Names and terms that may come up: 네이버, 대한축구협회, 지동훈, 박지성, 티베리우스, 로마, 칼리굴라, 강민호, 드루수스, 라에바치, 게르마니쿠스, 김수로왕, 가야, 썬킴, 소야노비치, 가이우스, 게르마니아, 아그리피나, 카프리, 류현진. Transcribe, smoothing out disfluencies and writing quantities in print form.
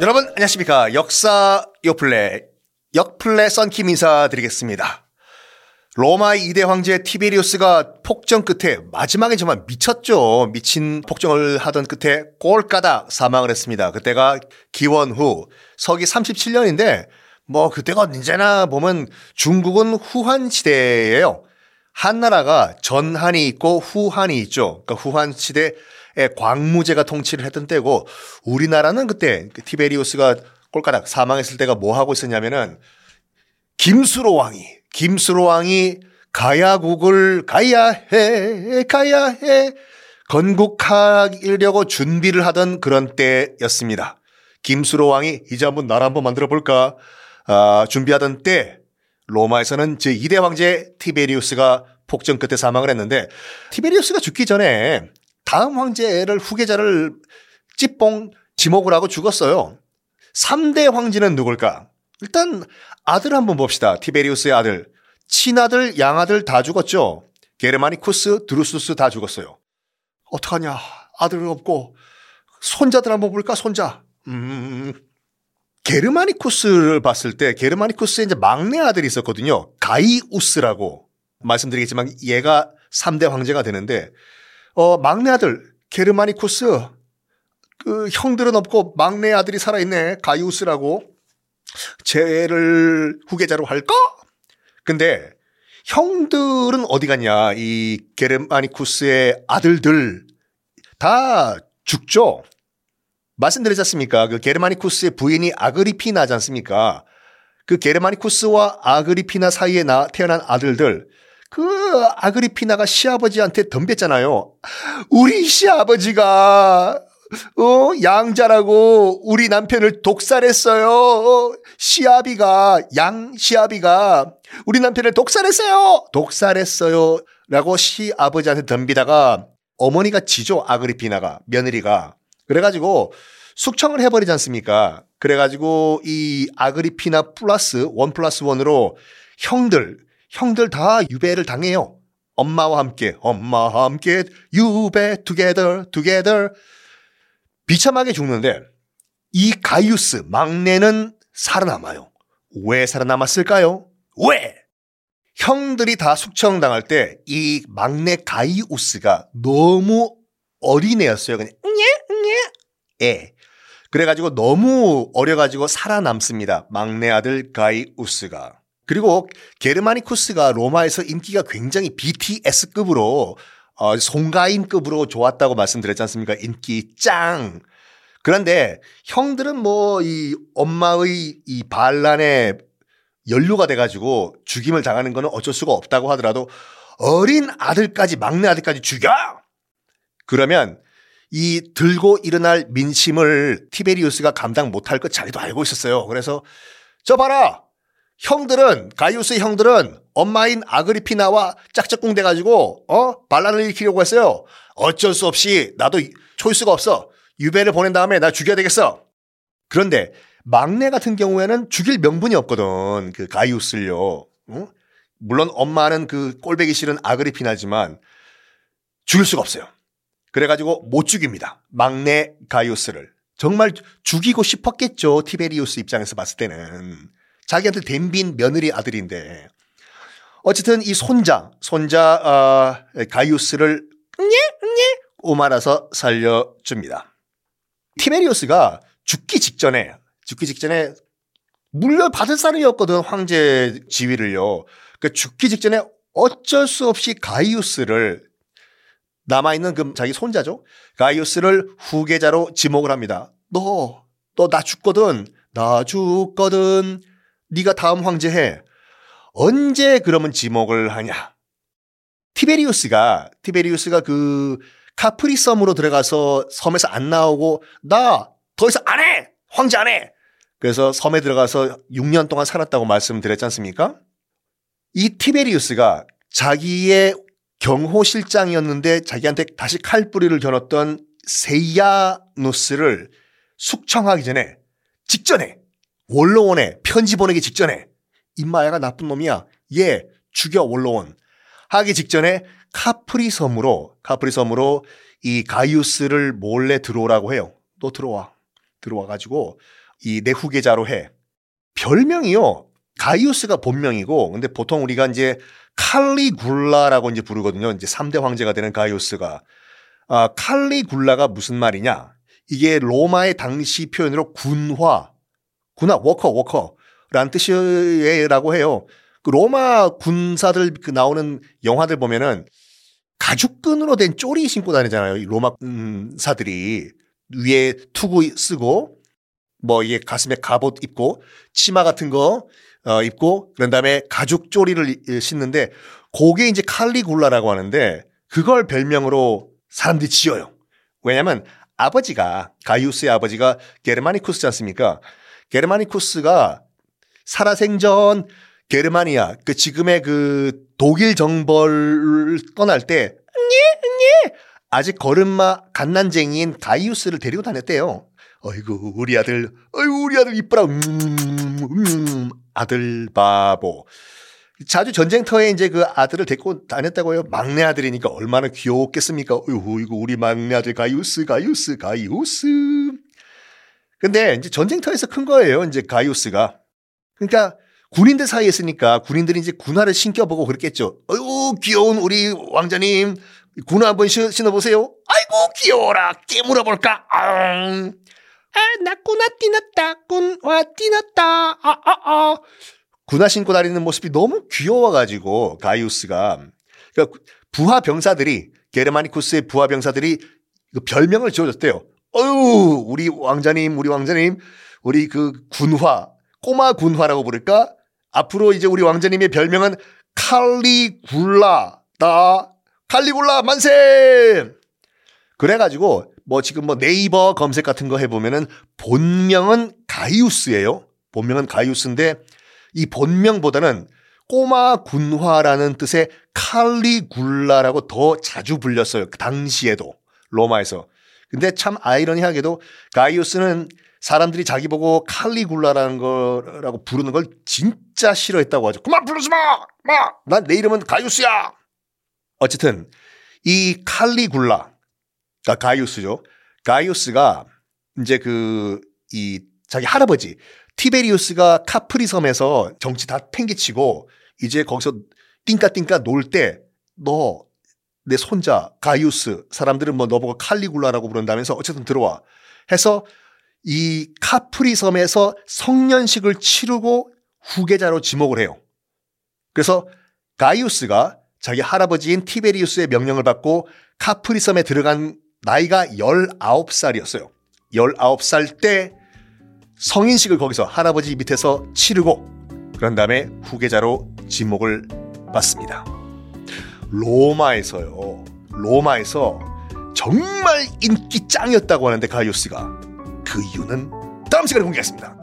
여러분 안녕하십니까. 역사 역플레 썬킴 인사드리겠습니다. 로마의 2대 황제 티베리우스가 폭정 끝에 마지막에 정말 미쳤죠. 미친 폭정을 하던 끝에 꼴까닥 사망을 했습니다. 그때가 기원 후 서기 37년인데 뭐 그때가 언제나 보면 중국은 후한 시대예요. 한 나라가 전한이 있고 후한이 있죠. 그러니까 후한 시대에 광무제가 통치를 했던 때고, 우리나라는 그때 티베리우스가 꼴까닥 사망했을 때가 뭐 하고 있었냐면은 김수로왕이 가야국을 가야해 건국하려고 준비를 하던 그런 때였습니다. 김수로왕이 이제 한번 나라 한번 만들어볼까 준비하던 때 로마에서는 제2대 황제 티베리우스가 폭정 끝에 사망을 했는데, 티베리우스가 죽기 전에 다음 황제를 후계자를 찌뽕 지목을 하고 죽었어요. 3대 황제는 누굴까? 일단 아들 한번 봅시다. 티베리우스의 아들. 친아들, 양아들 다 죽었죠. 게르마니쿠스, 드루수스 다 죽었어요. 어떡하냐. 아들 없고. 손자들 한번 볼까? 손자. 게르마니쿠스를 봤을 때 게르마니쿠스의 이제 막내 아들이 있었거든요. 가이우스라고 말씀드리겠지만 얘가 3대 황제가 되는데, 막내 아들 게르마니쿠스. 그 형들은 없고 막내 아들이 살아있네. 가이우스라고. 쟤를 후계자로 할까? 근데 형들은 어디 갔냐? 이 게르마니쿠스의 아들들 다 죽죠. 말씀드리지 않습니까? 그 게르마니쿠스의 부인이 아그리피나지 않습니까? 그 게르마니쿠스와 아그리피나 사이에 태어난 아들들, 그 아그리피나가 시아버지한테 덤볐잖아요. 우리 시아버지가 양자라고 우리 남편을 독살했어요. 양시아비가 우리 남편을 독살했어요 라고 시아버지한테 덤비다가 어머니가 지죠. 아그리피나가, 며느리가. 그래가지고 숙청을 해버리지 않습니까? 그래가지고 이 아그리피나 +1+1으로 형들 다 유배를 당해요. 엄마와 함께 유배 together 비참하게 죽는데, 이 가이우스 막내는 살아남아요. 왜 살아남았을까요? 왜? 형들이 다 숙청당할 때 이 막내 가이우스가 너무 어린애였어요. 그냥 예. 그래가지고 너무 어려가지고 살아남습니다. 막내 아들 가이우스가. 그리고 게르마니쿠스가 로마에서 인기가 굉장히 BTS급으로 송가인급으로 좋았다고 말씀드렸지 않습니까? 인기 짱. 그런데 형들은 뭐 이 엄마의 이 반란에 연루가 돼가지고 죽임을 당하는 거는 어쩔 수가 없다고 하더라도 어린 아들까지, 막내 아들까지 죽여! 그러면 이 들고 일어날 민심을 티베리우스가 감당 못할 것 자기도 알고 있었어요. 그래서 저 봐라! 가이우스의 형들은 엄마인 아그리피나와 짝짝꿍 돼가지고, 반란을 일으키려고 했어요. 어쩔 수 없이 나도 초이스가 없어. 유배를 보낸 다음에 나 죽여야 되겠어. 그런데 막내 같은 경우에는 죽일 명분이 없거든. 그 가이우스를요. 물론 엄마는 그 꼴배기 싫은 아그리피나지만 죽일 수가 없어요. 그래가지고 못 죽입니다. 막내 가이우스를. 정말 죽이고 싶었겠죠. 티베리우스 입장에서 봤을 때는. 자기한테 댐빈 며느리 아들인데. 어쨌든 이 손자 가이우스를 꼬말아서 살려줍니다. 티베리우스가 죽기 직전에 물려받을 사람이었거든. 황제 지위를요. 그러니까 죽기 직전에 어쩔 수 없이 가이우스를, 남아있는 그 자기 손자죠. 가이우스를 후계자로 지목을 합니다. 너 나 죽거든. 네가 다음 황제 해. 언제 그러면 지목을 하냐? 티베리우스가 그 카프리 섬으로 들어가서 섬에서 안 나오고, 나 더 이상 안 해! 황제 안 해! 그래서 섬에 들어가서 6년 동안 살았다고 말씀드렸지 않습니까? 이 티베리우스가 자기의 경호실장이었는데 자기한테 다시 칼뿌리를 겨눴던 세이아누스를 숙청하기 전에, 원로원에 편지 보내기 직전에, 임마 얘가 나쁜 놈이야, 얘 죽여 원로원 하기 직전에 카프리 섬으로 이 가이우스를 몰래 들어오라고 해요. 너 들어와 가지고 이 내 후계자로 해. 별명이요. 가이우스가 본명이고, 근데 보통 우리가 이제 칼리굴라라고 이제 부르거든요. 이제 3대 황제가 되는 가이우스가. 아, 칼리굴라가 무슨 말이냐. 이게 로마의 당시 표현으로 군화, 군화, 워커라는 뜻이라고 해요. 그 로마 군사들 그 나오는 영화들 보면은 가죽끈으로 된 쪼리 신고 다니잖아요. 이 로마 군사들이 위에 투구 쓰고, 뭐 이게 가슴에 갑옷 입고 치마 같은 거 입고 그런 다음에 가죽 쪼리를 신는데 그게 이제 칼리굴라라고 하는데 그걸 별명으로 사람들이 지어요. 왜냐하면 아버지가 가이우스의 아버지가 게르마니쿠스지 않습니까? 게르마니쿠스가 살아생전 게르마니아 그 지금의 그 독일 정벌을 떠날 때 아직 걸음마 갓난쟁이인 가이우스를 데리고 다녔대요. 어이구 우리 아들, 어이구 우리 아들 이뻐라. 아들 바보. 자주 전쟁터에 이제 그 아들을 데리고 다녔다고요. 막내 아들이니까 얼마나 귀여웠겠습니까. 어이구 우리 막내 아들 가이우스, 가이우스, 가이우스. 근데 이제 전쟁터에서 큰 거예요. 이제 가이우스가. 그러니까 군인들 사이에 있으니까 군인들이 이제 군화를 신겨보고 그랬겠죠. 어이구 귀여운 우리 왕자님 군화 한번 신어보세요. 아이고 귀여워라. 깨물어볼까. 아웅. 아, 나 군화 띠났다. 군화 띠났다. 군화 신고 다니는 모습이 너무 귀여워가지고 가이우스가 그러니까 부하 병사들이 게르마니쿠스의 부하 병사들이 별명을 지어줬대요. 어유 우리 왕자님, 우리 왕자님, 우리 그 군화 꼬마 군화라고 부를까? 앞으로 이제 우리 왕자님의 별명은 칼리굴라다. 칼리굴라 만세. 그래가지고 뭐 지금 뭐 네이버 검색 같은 거 해보면은 본명은 가이우스예요. 본명은 가이우스인데 이 본명보다는 꼬마 군화라는 뜻의 칼리굴라라고 더 자주 불렸어요. 그 당시에도 로마에서. 근데 참 아이러니하게도 가이우스는 사람들이 자기 보고 칼리굴라라는 거라고 부르는 걸 진짜 싫어했다고 하죠. 그만 부르지 마! 마! 난 내 이름은 가이우스야! 어쨌든 이 칼리굴라 가이우스죠. 가이우스가 이제 그 이 자기 할아버지 티베리우스가 카프리 섬에서 정치 다 팽개치고 이제 거기서 띵까띵까 놀 때 너 내 손자 가이우스 사람들은 뭐 너보고 칼리굴라라고 부른다면서 어쨌든 들어와 해서 이 카프리 섬에서 성년식을 치르고 후계자로 지목을 해요. 그래서 가이우스가 자기 할아버지인 티베리우스의 명령을 받고 카프리 섬에 들어간 나이가 19살이었어요. 19살 때 성인식을 거기서 할아버지 밑에서 치르고 그런 다음에 후계자로 지목을 받습니다. 로마에서요. 로마에서 정말 인기 짱이었다고 하는데 가이우스가. 그 이유는 다음 시간에 공개하겠습니다.